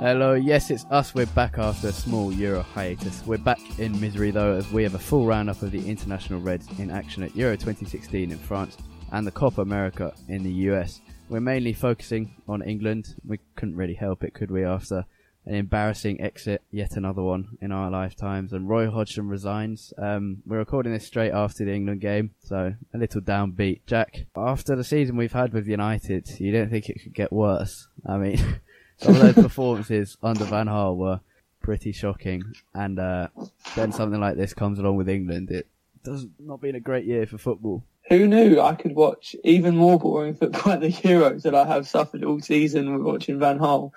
Hello, yes, it's us. We're back after a small Euro hiatus. We're back in misery, though, as we have a full roundup of the international Reds in action at Euro 2016 in France and the Copa America in the US. We're mainly focusing on England. We couldn't really help it, could we, after an embarrassing exit, yet another one in our lifetimes, and Roy Hodgson resigns. We're recording this straight after the England game, so a little downbeat. Jack, after the season we've had with United, you don't think it could get worse? I mean... Some of those performances under Van Gaal were pretty shocking, and then something like this comes along with England. It does not been a great year for football. Who knew I could watch even more boring football at the Euros that I have suffered all season with watching Van Gaal?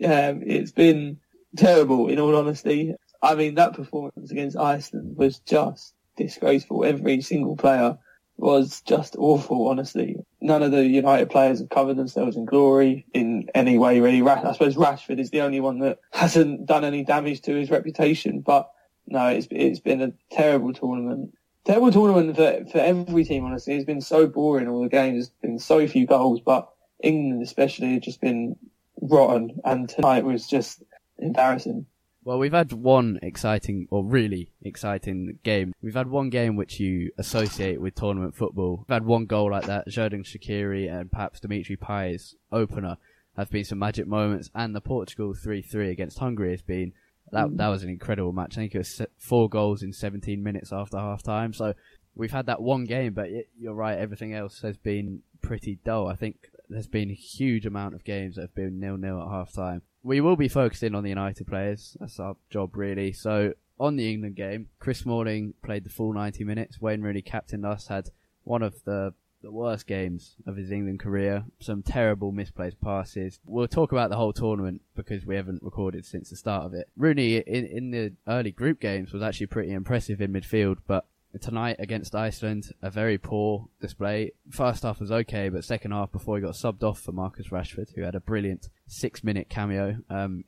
It's been terrible, in all honesty. I mean, that performance against Iceland was just disgraceful. Every single player was just awful, honestly. None of the United players have covered themselves in glory in any way, really. I suppose Rashford is the only one that hasn't done any damage to his reputation, but no, it's been a terrible tournament. Terrible tournament for every team, honestly. It's been so boring, all the games. There's been so few goals, but England especially has just been rotten, and tonight was just embarrassing. Well, we've had one really exciting game. We've had one game which you associate with tournament football. We've had one goal like that. Xherdan Shaqiri and perhaps Dimitri Payet's opener have been some magic moments. And the Portugal 3-3 against Hungary has been... That was an incredible match. I think it was 4 goals in 17 minutes after half-time. So we've had that one game, but you're right. Everything else has been pretty dull. I think there's been a huge amount of games that have been 0-0 at half-time. We will be focusing on the United players. That's our job, really. So, on the England game, Chris Smalling played the full 90 minutes. Wayne Rooney captained us, had one of the worst games of his England career. Some terrible misplaced passes. We'll talk about the whole tournament because we haven't recorded since the start of it. Rooney, in the early group games, was actually pretty impressive in midfield, but tonight against Iceland, a very poor display. First half was okay, but second half, before he got subbed off for Marcus Rashford, who had a brilliant 6-minute cameo,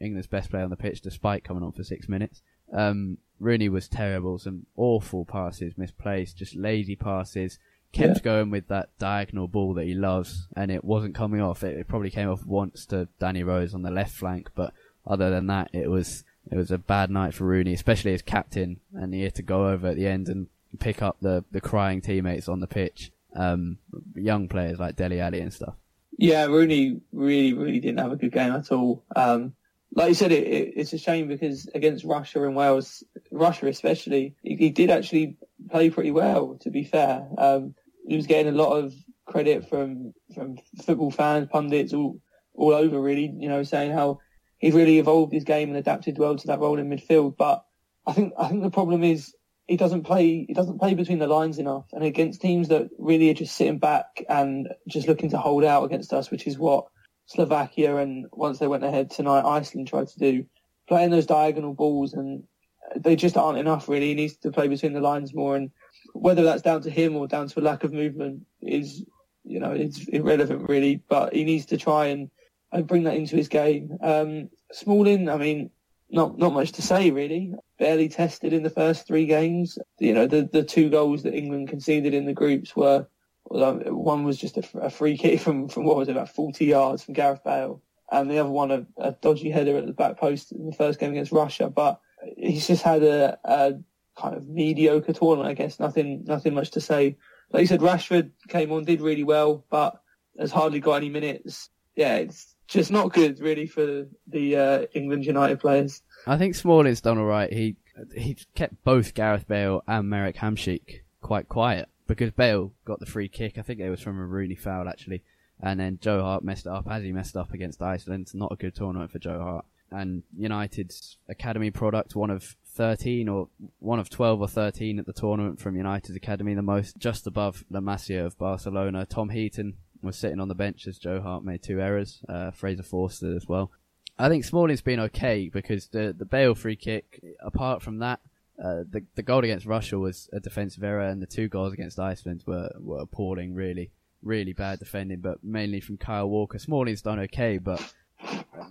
England's best player on the pitch, despite coming on for 6 minutes. Rooney was terrible. Some awful passes, misplaced, just lazy passes. Kept going with that diagonal ball that he loves, and it wasn't coming off. It probably came off once to Danny Rose on the left flank, but other than that, it was a bad night for Rooney, especially as captain, and he had to go over at the end and pick up the crying teammates on the pitch, young players like Dele Alli and stuff. Yeah, Rooney really, really didn't have a good game at all. Like you said, it's a shame because against Russia and Wales, Russia especially, he did actually play pretty well, to be fair. He was getting a lot of credit from football fans, pundits, all over really, you know, saying how he really evolved his game and adapted well to that role in midfield. But I think the problem is, He doesn't play between the lines enough, and against teams that really are just sitting back and just looking to hold out against us, which is what Slovakia and once they went ahead tonight, Iceland tried to do, playing those diagonal balls, and they just aren't enough really. He needs to play between the lines more, and whether that's down to him or down to a lack of movement is, you know, it's irrelevant really. But he needs to try and bring that into his game. Smalling, I mean, not much to say really. Barely tested in the first 3 games. You know, the 2 goals that England conceded in the groups were, one was just a free kick from what was it, about 40 yards from Gareth Bale, and the other one a dodgy header at the back post in the first game against Russia. But he's just had a kind of mediocre tournament, I guess. Nothing much to say. Like you said, Rashford came on, did really well, but has hardly got any minutes. Yeah, it's just not good really for the England United players. I think Smalling's done all right. He kept both Gareth Bale and Marek Hamšík quite quiet because Bale got the free kick. I think it was from a Rooney foul, actually. And then Joe Hart messed it up, as he messed up against Iceland. Not a good tournament for Joe Hart. And United's academy product, one of 13 or one of 12 or 13 at the tournament from United Academy, the most, just above La Masia of Barcelona. Tom Heaton was sitting on the bench as Joe Hart made two errors. Fraser Forster as well. I think Smalling's been okay because the Bale free kick, apart from that, the goal against Russia was a defensive error, and the two goals against Iceland were appalling, really. Really bad defending, but mainly from Kyle Walker. Smalling's done okay, but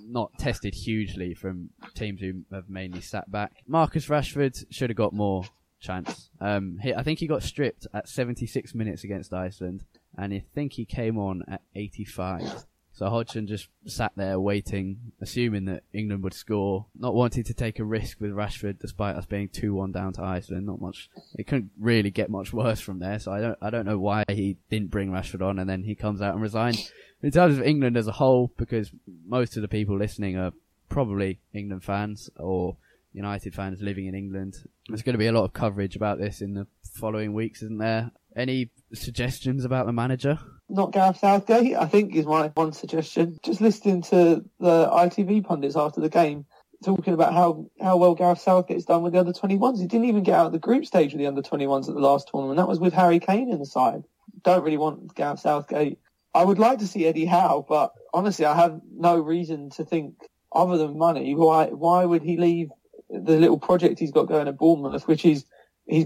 not tested hugely from teams who have mainly sat back. Marcus Rashford should have got more chance. I think he got stripped at 76 minutes against Iceland, and I think he came on at 85. So Hodgson just sat there waiting, assuming that England would score, not wanting to take a risk with Rashford despite us being 2-1 down to Iceland. Not much. It couldn't really get much worse from there. So I don't know why he didn't bring Rashford on, and then he comes out and resigns. In terms of England as a whole, because most of the people listening are probably England fans or United fans living in England, there's going to be a lot of coverage about this in the following weeks, isn't there? Any suggestions about the manager? Not Gareth Southgate, I think, is my one suggestion. Just listening to the ITV pundits after the game talking about how well Gareth Southgate's done with the under-21s. He didn't even get out of the group stage with the under-21s at the last tournament. That was with Harry Kane in the side. Don't really want Gareth Southgate. I would like to see Eddie Howe, but honestly, I have no reason to think, other than money, why would he leave the little project he's got going at Bournemouth, which he's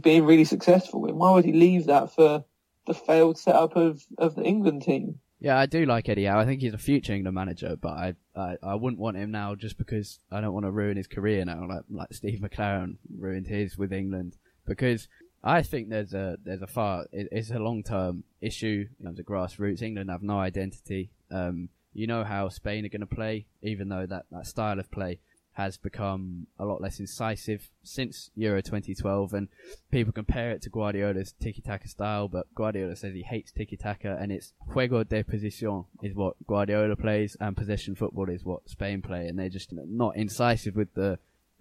being really successful in? Why would he leave that for the failed setup of the England team? Yeah, I do like Eddie Howe. I think he's a future England manager, but I wouldn't want him now just because I don't want to ruin his career now, like Steve McLaren ruined his with England, because I think it's a long-term issue in terms of grassroots. England have no identity. You know how Spain are going to play, even though that style of play has become a lot less incisive since Euro 2012, and people compare it to Guardiola's tiki-taka style, but Guardiola says he hates tiki-taka, and it's juego de posición is what Guardiola plays, and possession football is what Spain play, and they're just not incisive with the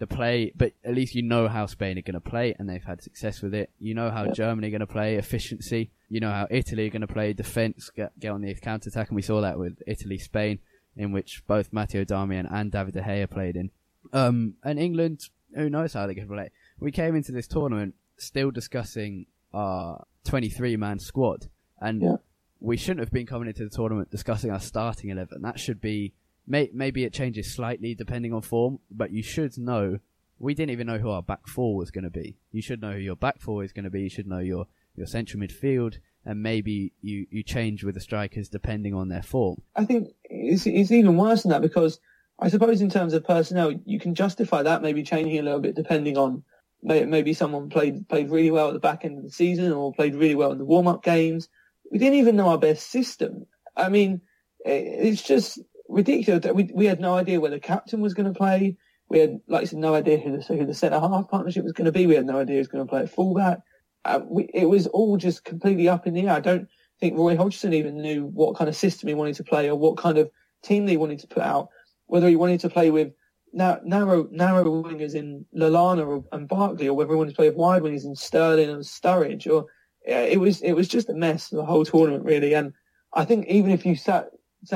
play, but at least you know how Spain are going to play, and they've had success with it. You know how Germany are going to play, efficiency. You know how Italy are going to play, defence, get on the counter-attack, and we saw that with Italy-Spain, in which both Matteo Darmian and David De Gea played in. And England, who knows how they could play. We came into this tournament still discussing our 23-man squad, and we shouldn't have been coming into the tournament discussing our starting 11. That should be, maybe it changes slightly depending on form, but you should know. We didn't even know who our back four was going to be. You should know who your back four is going to be. You should know your central midfield, and maybe you change with the strikers depending on their form. I think it's even worse than that, because I suppose in terms of personnel, you can justify that maybe changing a little bit depending on maybe someone played really well at the back end of the season or played really well in the warm-up games. We didn't even know our best system. I mean, it's just ridiculous that we had no idea where the captain was going to play. We had, like I said, no idea who the centre-half partnership was going to be. We had no idea who was going to play at fullback. It was all just completely up in the air. I don't think Roy Hodgson even knew what kind of system he wanted to play or what kind of team they wanted to put out. Whether he wanted to play with narrow wingers in Lallana and Barkley, or whether he wanted to play with wide wingers in Sterling and Sturridge, or it was just a mess the whole tournament really. And I think even if you sat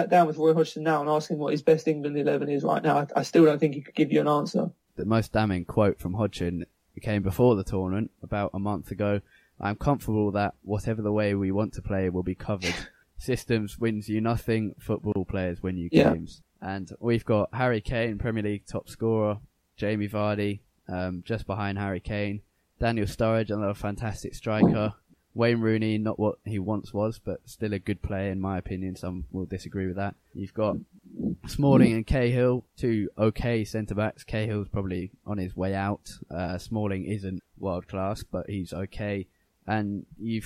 down with Roy Hodgson now and asked him what his best England 11 is right now, I still don't think he could give you an answer. The most damning quote from Hodgson came before the tournament about a month ago. I'm comfortable that whatever the way we want to play will be covered. Systems wins you nothing. Football players win you games. And we've got Harry Kane, Premier League top scorer, Jamie Vardy just behind Harry Kane, Daniel Sturridge, another fantastic striker, Wayne Rooney, not what he once was, but still a good player in my opinion. Some will disagree with that. You've got Smalling and Cahill, two okay centre-backs. Cahill's probably on his way out. Smalling isn't world-class, but he's okay. And you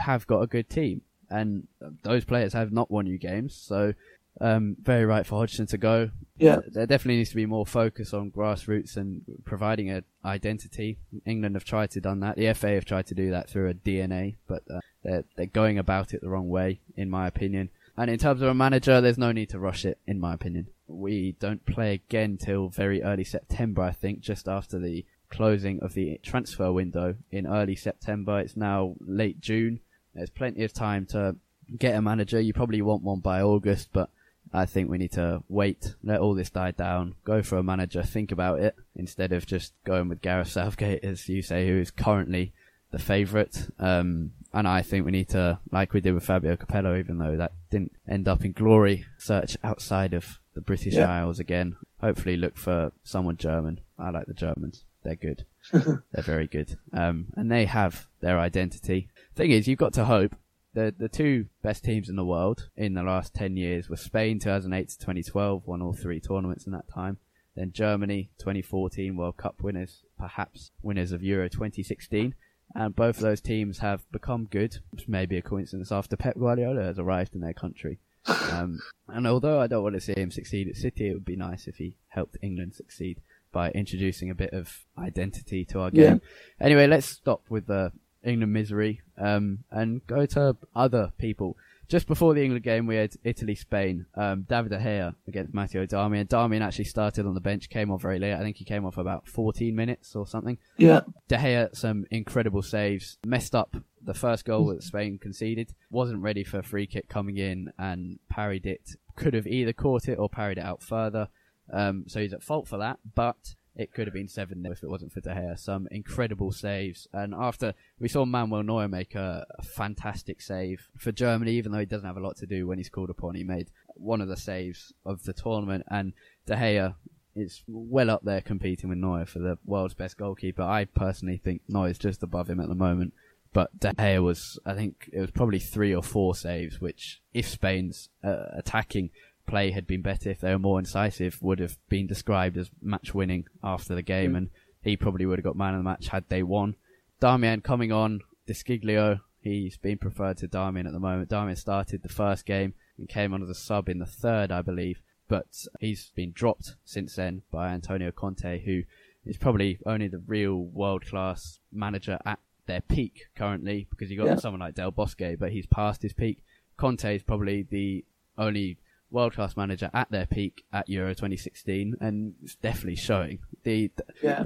have got a good team. And those players have not won you games, so... very right for Hodgson to go. Yeah, there definitely needs to be more focus on grassroots and providing an identity. England have tried to do that. The FA have tried to do that through a DNA, but they're going about it the wrong way, in my opinion. And in terms of a manager, there's no need to rush it, in my opinion. We don't play again till very early September, I think, just after the closing of the transfer window in early September. It's now late June. There's plenty of time to get a manager. You probably want one by August, but I think we need to wait, let all this die down, go for a manager, think about it, instead of just going with Gareth Southgate, as you say, who is currently the favourite. And I think we need to, like we did with Fabio Capello, even though that didn't end up in glory, search outside of the British Isles again. Hopefully look for someone German. I like the Germans. They're good. They're very good. And they have their identity. Thing is, you've got to hope. The two best teams in the world in the last 10 years were Spain 2008 to 2012, won all three tournaments in that time. Then Germany 2014 World Cup winners, perhaps winners of Euro 2016. And both of those teams have become good, which may be a coincidence after Pep Guardiola has arrived in their country. And although I don't want to see him succeed at City, it would be nice if he helped England succeed by introducing a bit of identity to our game. Yeah. Anyway, let's stop with the England misery and go to other people. Just before the England game, we had Italy-Spain. David De Gea against Matteo Darmian. Darmian actually started on the bench, came off very late. I think he came off about 14 minutes or something. Yeah. De Gea, some incredible saves. Messed up the first goal that Spain conceded. Wasn't ready for a free kick coming in and parried it. Could have either caught it or parried it out further. So he's at fault for that, but it could have been 7-0 if it wasn't for De Gea. Some incredible saves. And after, we saw Manuel Neuer make a fantastic save for Germany, even though he doesn't have a lot to do when he's called upon. He made one of the saves of the tournament, and De Gea is well up there competing with Neuer for the world's best goalkeeper. I personally think Neuer's just above him at the moment. But De Gea was, I think it was probably 3 or 4 saves, which if Spain's attacking play had been better, if they were more incisive, would have been described as match winning after the game, and he probably would have got man of the match had they won. Darmian coming on, Desciglio, he's been preferred to Darmian at the moment. Darmian started the first game and came on as a sub in the third, I believe, but he's been dropped since then by Antonio Conte, who is probably only the real world-class manager at their peak currently, because you got someone like Del Bosque, but he's past his peak. Conte is probably the only world-class manager at their peak at Euro 2016, and it's definitely showing. The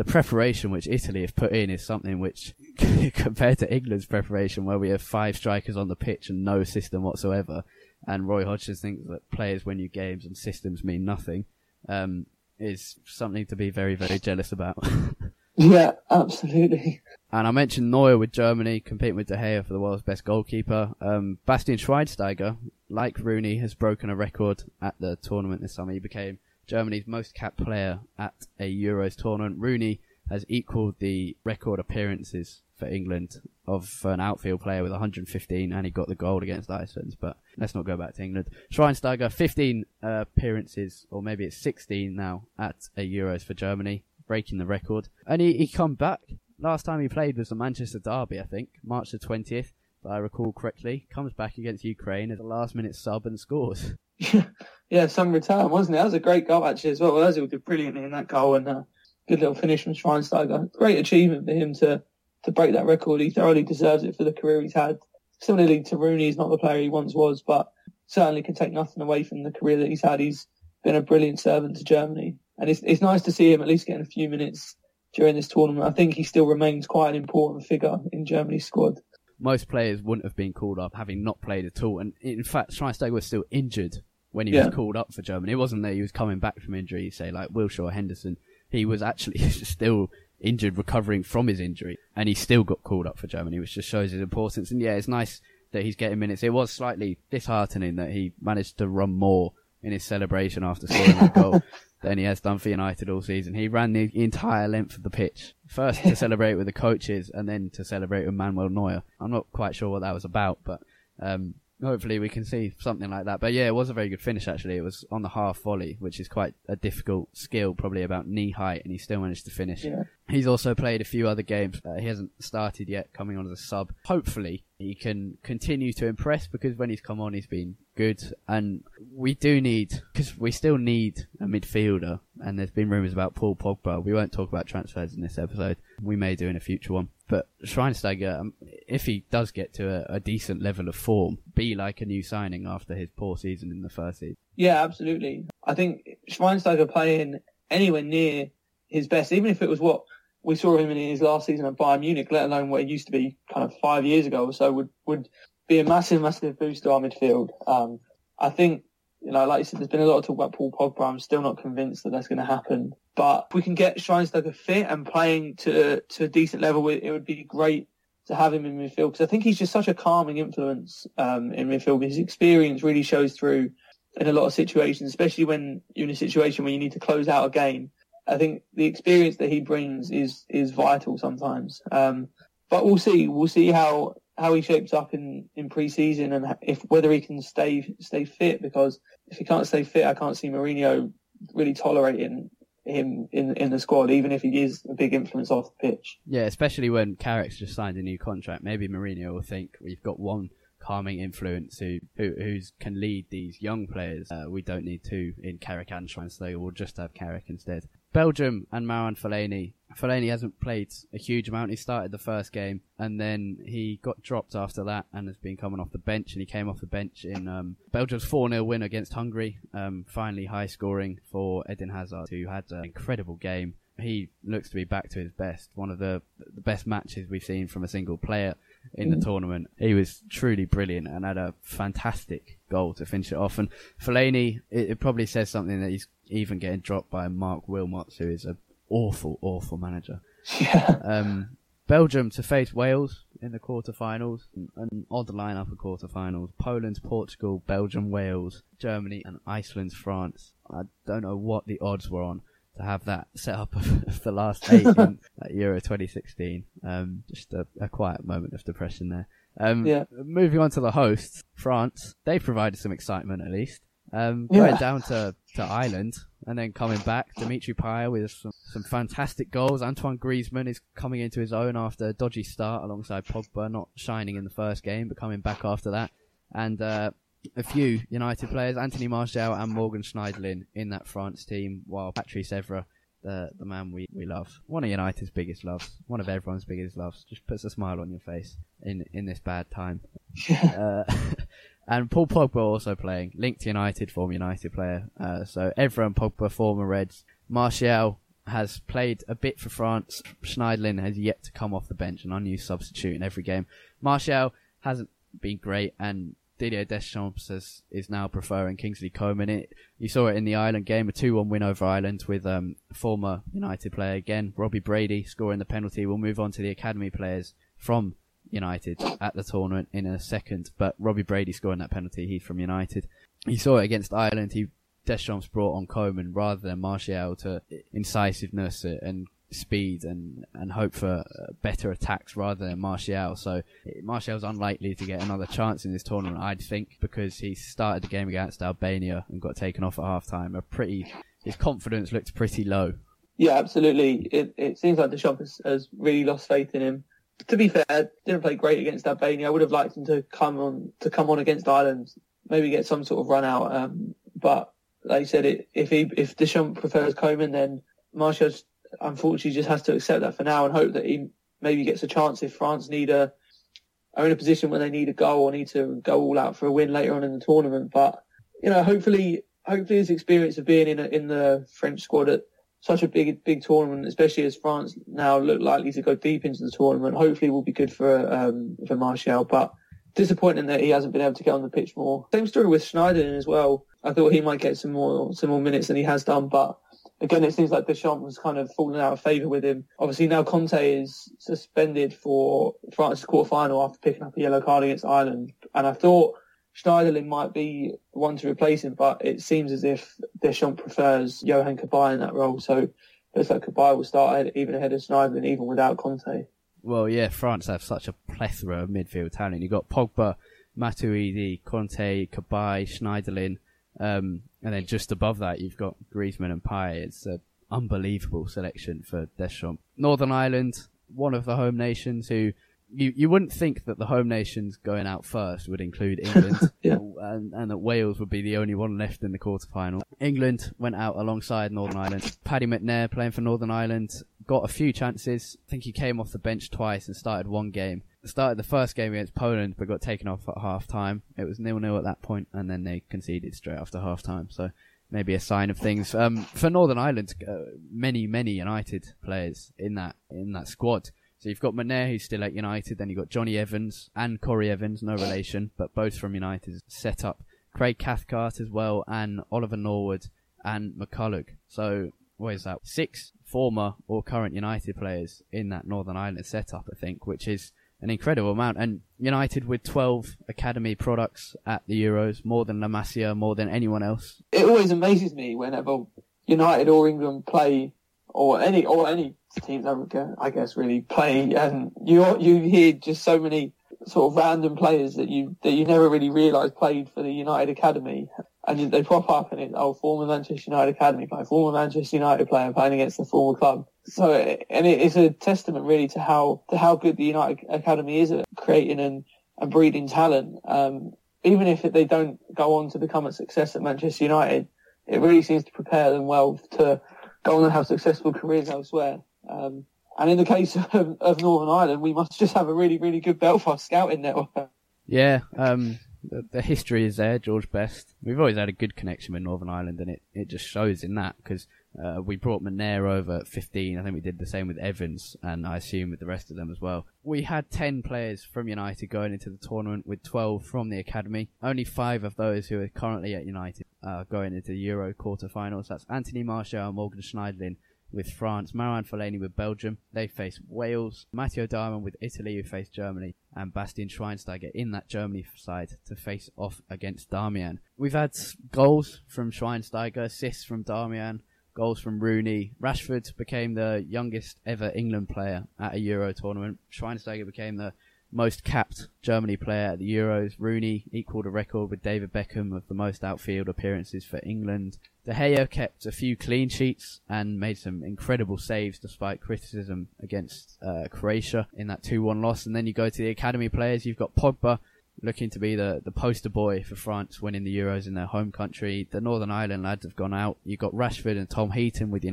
preparation which Italy have put in is something which, compared to England's preparation, where we have 5 strikers on the pitch and no system whatsoever, and Roy Hodgson thinks that players win you games and systems mean nothing, is something to be very, very jealous about. Yeah, absolutely. And I mentioned Neuer with Germany, competing with De Gea for the world's best goalkeeper. Bastian Schweinsteiger, like Rooney, has broken a record at the tournament this summer. He became Germany's most capped player at a Euros tournament. Rooney has equalled the record appearances for England of an outfield player with 115, and he got the gold against Iceland, but let's not go back to England. Schweinsteiger, 15 appearances, or maybe it's 16 now, at a Euros for Germany, breaking the record. And he come back. Last time he played was the Manchester derby, I think, March the 20th, if I recall correctly. Comes back against Ukraine as a last-minute sub and scores. Yeah, some return, wasn't it? That was a great goal, actually, as well. Ozil did brilliantly in that goal, and good little finish from Schweinsteiger. Great achievement for him to break that record. He thoroughly deserves it for the career he's had. Similarly to Rooney, he's not the player he once was, but certainly can take nothing away from the career that he's had. He's been a brilliant servant to Germany. And it's nice to see him at least getting a few minutes during this tournament. I think he still remains quite an important figure in Germany's squad. Most players wouldn't have been called up having not played at all. And in fact, Schweinsteiger was still injured when he was called up for Germany. It wasn't that he was coming back from injury, say, like Wilshere or Henderson. He was actually still injured, recovering from his injury. And he still got called up for Germany, which just shows his importance. And yeah, it's nice that he's getting minutes. It was slightly disheartening that he managed to run more in his celebration after scoring that goal than he has done for United all season. He ran the entire length of the pitch, first to celebrate with the coaches and then to celebrate with Manuel Neuer. I'm not quite sure what that was about, but hopefully we can see something like that. But yeah, it was a very good finish, actually. It was on the half volley, which is quite a difficult skill, probably about knee height, and he still managed to finish. Yeah. He's also played a few other games. He hasn't started yet, coming on as a sub. Hopefully he can continue to impress, because when he's come on, he's been good. And we do need, because we still need a midfielder, and there's been rumours about Paul Pogba. We won't talk about transfers in this episode. We may do in a future one. But Schweinsteiger, if he does get to a decent level of form, be like a new signing after his poor season in the first season. Yeah, absolutely. I think Schweinsteiger playing anywhere near his best, even if it was what we saw him in his last season at Bayern Munich, let alone what he used to be kind of 5 years ago or so, would be a massive, massive boost to our midfield. I think You know, like you said, there's been a lot of talk about Paul Pogba. I'm still not convinced that that's going to happen. But if we can get Schweinsteiger fit and playing to a decent level, it would be great to have him in midfield, because I think he's just such a calming influence in midfield. His experience really shows through in a lot of situations, especially when you're in a situation where you need to close out a game. I think the experience that he brings is vital sometimes. But we'll see. We'll see how he shapes up in pre-season and whether he can stay fit, because if he can't stay fit, I can't see Mourinho really tolerating him in the squad, even if he is a big influence off the pitch. Yeah, especially when Carrick's just signed a new contract. Maybe Mourinho will think, we've got one calming influence who can lead these young players. We don't need two in Carrick and Schweinsteiger. We'll just have Carrick instead. Belgium and Maran Fellaini. Fellaini hasn't played a huge amount. He started the first game and then he got dropped after that and has been coming off the bench, and he came off the bench in Belgium's 4-0 win against Hungary. Finally high scoring for Eden Hazard, who had an incredible game. He looks to be back to his best. One of the best matches we've seen from a single player in the tournament. He was truly brilliant and had a fantastic goal to finish it off. And Fellaini, it probably says something that he's even getting dropped by Mark Wilmots, who is an awful manager. Yeah. Belgium to face Wales in the quarterfinals. An odd lineup of quarterfinals. Poland, Portugal, Belgium, Wales, Germany and Iceland, France. I don't know what the odds were on to have that set up of the last eight in that Euro 2016. Just a quiet moment of depression there. Moving on to the hosts, France. They provided some excitement at least. Going down to Ireland and then coming back. Dimitri Payet with some fantastic goals. Antoine Griezmann is coming into his own after a dodgy start alongside Pogba, not shining in the first game but coming back after that. And a few United players, Anthony Martial and Morgan Schneidlin in that France team, while Patrice Evra, the man we love, one of United's biggest loves, one of everyone's biggest loves, just puts a smile on your face in this bad time. And Paul Pogba also playing, linked to United, former United player. So Evra and Pogba, former Reds. Martial has played a bit for France. Schneidlin has yet to come off the bench, an unused substitute in every game. Martial hasn't been great, and Didier Deschamps is now preferring Kingsley Coman. You saw it in the Ireland game, a 2-1 win over Ireland with former United player again, Robbie Brady, scoring the penalty. We'll move on to the academy players from United at the tournament in a second, but Robbie Brady scoring that penalty, he's from United. You saw it against Ireland. Deschamps brought on Coman rather than Martial to incisiveness and speed and hope for better attacks rather than Martial. So Martial's unlikely to get another chance in this tournament, I'd think, because he started the game against Albania and got taken off at half-time. His confidence looked pretty low. Yeah, absolutely. It seems like Deschamps has really lost faith in him. To be fair, didn't play great against Albania. I would have liked him to come on against Ireland, maybe get some sort of run out. But like you said, if Deschamps prefers Coman, then Martial unfortunately just has to accept that for now and hope that he maybe gets a chance if France are in a position where they need a goal or need to go all out for a win later on in the tournament. But hopefully his experience of being in the French squad at such a big tournament, especially as France now look likely to go deep into the tournament, hopefully will be good for Martial. But disappointing that he hasn't been able to get on the pitch more. Same story with Schneidlin as well. I thought he might get some more minutes than he has done, but again, it seems like Deschamps was kind of fallen out of favour with him. Obviously, now Conte is suspended for France's quarter-final after picking up a yellow card against Ireland, and I thought Schneidlin might be the one to replace him, but it seems as if Deschamps prefers Yohan Cabaye in that role. So it looks like Cabaye will start even ahead of Schneidlin, even without Conte. Well, yeah, France have such a plethora of midfield talent. You've got Pogba, Matuidi, Conte, Cabaye, Schneidlin, and then just above that you've got Griezmann and Payet. It's an unbelievable selection for Deschamps. Northern Ireland, one of the home nations who... You wouldn't think that the home nations going out first would include England and that Wales would be the only one left in the quarterfinal. England went out alongside Northern Ireland. Paddy McNair playing for Northern Ireland got a few chances. I think he came off the bench twice and started one game. Started the first game against Poland but got taken off at half-time. It was 0-0 at that point and then they conceded straight after half-time. So maybe a sign of things. For Northern Ireland, many United players in that squad. So you've got Mané, who's still at United. Then you've got Johnny Evans and Corey Evans, no relation, but both from United, set up Craig Cathcart as well, and Oliver Norwood and McCulloch. So what is that? 6 former or current United players in that Northern Ireland setup, I think, which is an incredible amount. And United with 12 academy products at the Euros, more than La Masia, more than anyone else. It always amazes me whenever United or England play, or any teams, I guess, really play, and you hear just so many sort of random players that you never really realised played for the United Academy, and they pop up and it's, oh, former Manchester United Academy player, former Manchester United player playing against the former club. So, and it's a testament really to how good the United Academy is at creating and breeding talent. Even if they don't go on to become a success at Manchester United, it really seems to prepare them well to go on and have successful careers elsewhere. And in the case of Northern Ireland, we must just have a really, really good Belfast scouting network. Yeah, the history is there, George Best. We've always had a good connection with Northern Ireland, and it just shows in that, because we brought Monair over at 15. I think we did the same with Evans, and I assume with the rest of them as well. We had 10 players from United going into the tournament, with 12 from the academy. Only 5 of those who are currently at United are going into the Euro quarterfinals. That's Anthony Martial and Morgan Schneidlin with France, Maran Fellaini with Belgium, they face Wales, Matteo Darmian with Italy, who face Germany, and Bastian Schweinsteiger in that Germany side to face off against Darmian. We've had goals from Schweinsteiger, assists from Darmian, goals from Rooney. Rashford became the youngest ever England player at a Euro tournament. Schweinsteiger became the most capped Germany player at the Euros. Rooney equalled a record with David Beckham of the most outfield appearances for England. De Gea kept a few clean sheets and made some incredible saves despite criticism against Croatia in that 2-1 loss. And then you go to the academy players. You've got Pogba looking to be the poster boy for France winning the Euros in their home country. The Northern Ireland lads have gone out. You've got Rashford and Tom Heaton with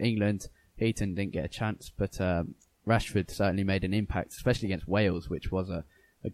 England. Heaton didn't get a chance, but Rashford certainly made an impact, especially against Wales, which was a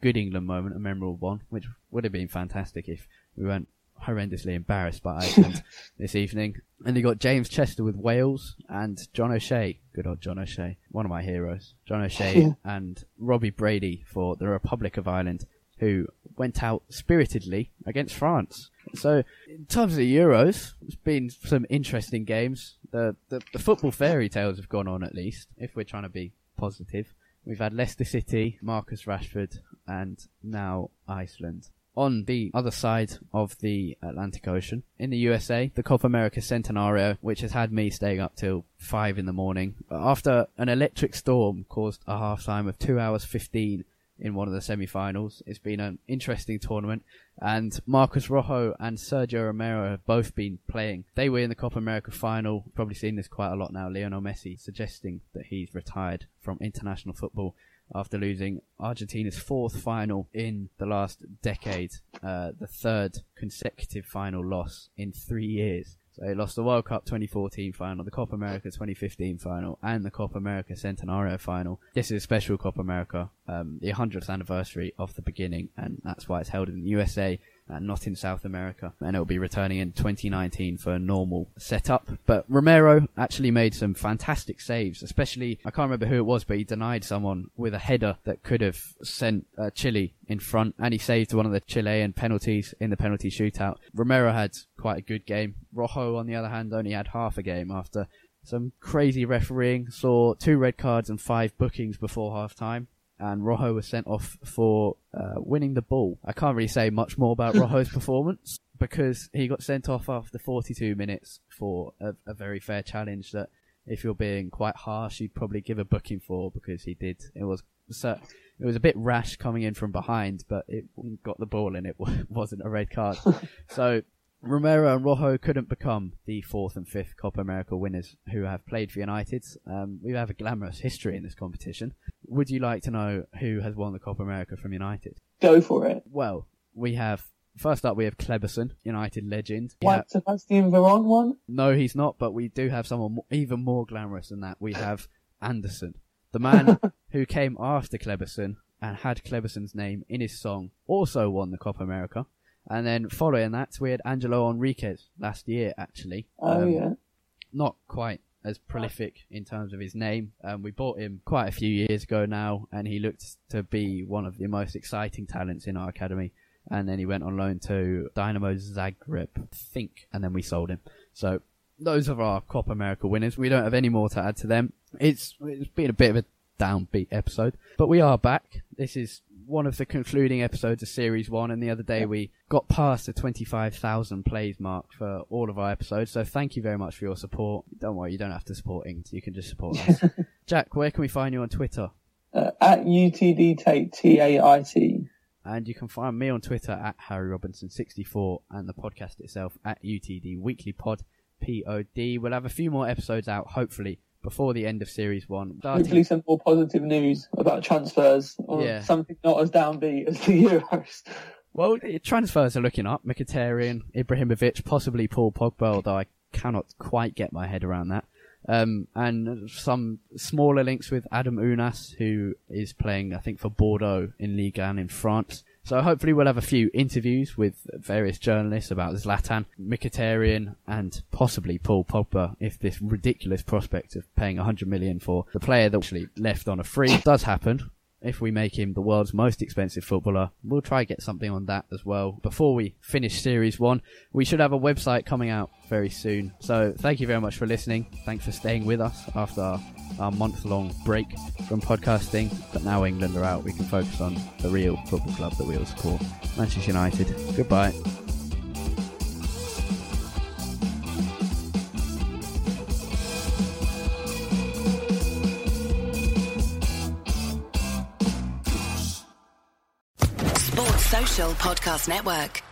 good England moment, a memorable one, which would have been fantastic if we weren't horrendously embarrassed by Iceland this evening. And you got James Chester with Wales and John O'Shea, good old John O'Shea, one of my heroes, John O'Shea, yeah, and Robbie Brady for the Republic of Ireland, who went out spiritedly against France. So in terms of the Euros, it's been some interesting games. The football fairy tales have gone on, at least, if we're trying to be positive. We've had Leicester City, Marcus Rashford, and now Iceland. On the other side of the Atlantic Ocean, in the USA, the Copa America Centenario, which has had me staying up till 5 in the morning, after an electric storm caused a half-time of 2 hours 15 in one of the semi-finals. It's been an interesting tournament, and Marcus Rojo and Sergio Romero have both been playing. They were in the Copa America final. Probably seen this quite a lot now. Lionel Messi suggesting that he's retired from international football after losing Argentina's 4th final in the last decade, the 3rd consecutive final loss in 3 years. So he lost the World Cup 2014 final, the Copa America 2015 final, and the Copa America Centenario final. This is a special Copa America, the 100th anniversary of the beginning, and that's why it's held in the USA and not in South America. And it'll be returning in 2019 for a normal setup. But Romero actually made some fantastic saves, especially, I can't remember who it was, but he denied someone with a header that could have sent Chile in front, and he saved one of the Chilean penalties in the penalty shootout. Romero had quite a good game. Rojo, on the other hand, only had half a game after some crazy refereeing, saw 2 red cards and 5 bookings before half-time. And Rojo was sent off for winning the ball. I can't really say much more about Rojo's performance, because he got sent off after 42 minutes for a very fair challenge that, if you're being quite harsh, you'd probably give a booking for, because he did. It was a bit rash coming in from behind, but it got the ball and it wasn't a red card. So Romero and Rojo couldn't become the 4th and 5th Copa America winners who have played for United. We have a glamorous history in this competition. Would you like to know who has won the Copa America from United? Go for it. Well, first up we have Kleberson, United legend. What, Sebastian Veron won? No, he's not, but we do have someone even more glamorous than that. We have Anderson, the man who came after Kleberson and had Kleberson's name in his song, also won the Copa America. And then following that, we had Angelo Enriquez last year, actually. Yeah. Not quite as prolific in terms of his name. We bought him quite a few years ago now, and he looked to be one of the most exciting talents in our academy. and then he went on loan to Dynamo Zagreb, I think, and then we sold him. So those are our Copa America winners. We don't have any more to add to them. It's been a bit of a downbeat episode, but we are back. This is one of the concluding episodes of Series 1, and the other day we got past the 25,000 plays mark for all of our episodes, so thank you very much for your support. Don't worry, you don't have to support Ings, you can just support us. Jack, where can we find you on Twitter? At UTD Tait. And you can find me on Twitter at HarryRobinson64 and the podcast itself at UTD Weekly Pod, P-O-D. We'll have a few more episodes out, hopefully, before the end of Series 1. Hopefully some more positive news about transfers or something not as downbeat as the Euros. Well, transfers are looking up. Mkhitaryan, Ibrahimovic, possibly Paul Pogba, although I cannot quite get my head around that. And some smaller links with Adam Unas, who is playing, I think, for Bordeaux in Ligue 1 in France. So hopefully we'll have a few interviews with various journalists about Zlatan, Mkhitaryan, and possibly Paul Pogba, if this ridiculous prospect of paying 100 million for the player that actually left on a free does happen. If we make him the world's most expensive footballer, we'll try to get something on that as well. Before we finish Series 1, we should have a website coming out very soon. So thank you very much for listening. Thanks for staying with us after our month-long break from podcasting. But now England are out, we can focus on the real football club that we all support, Manchester United. Goodbye. Podcast Network.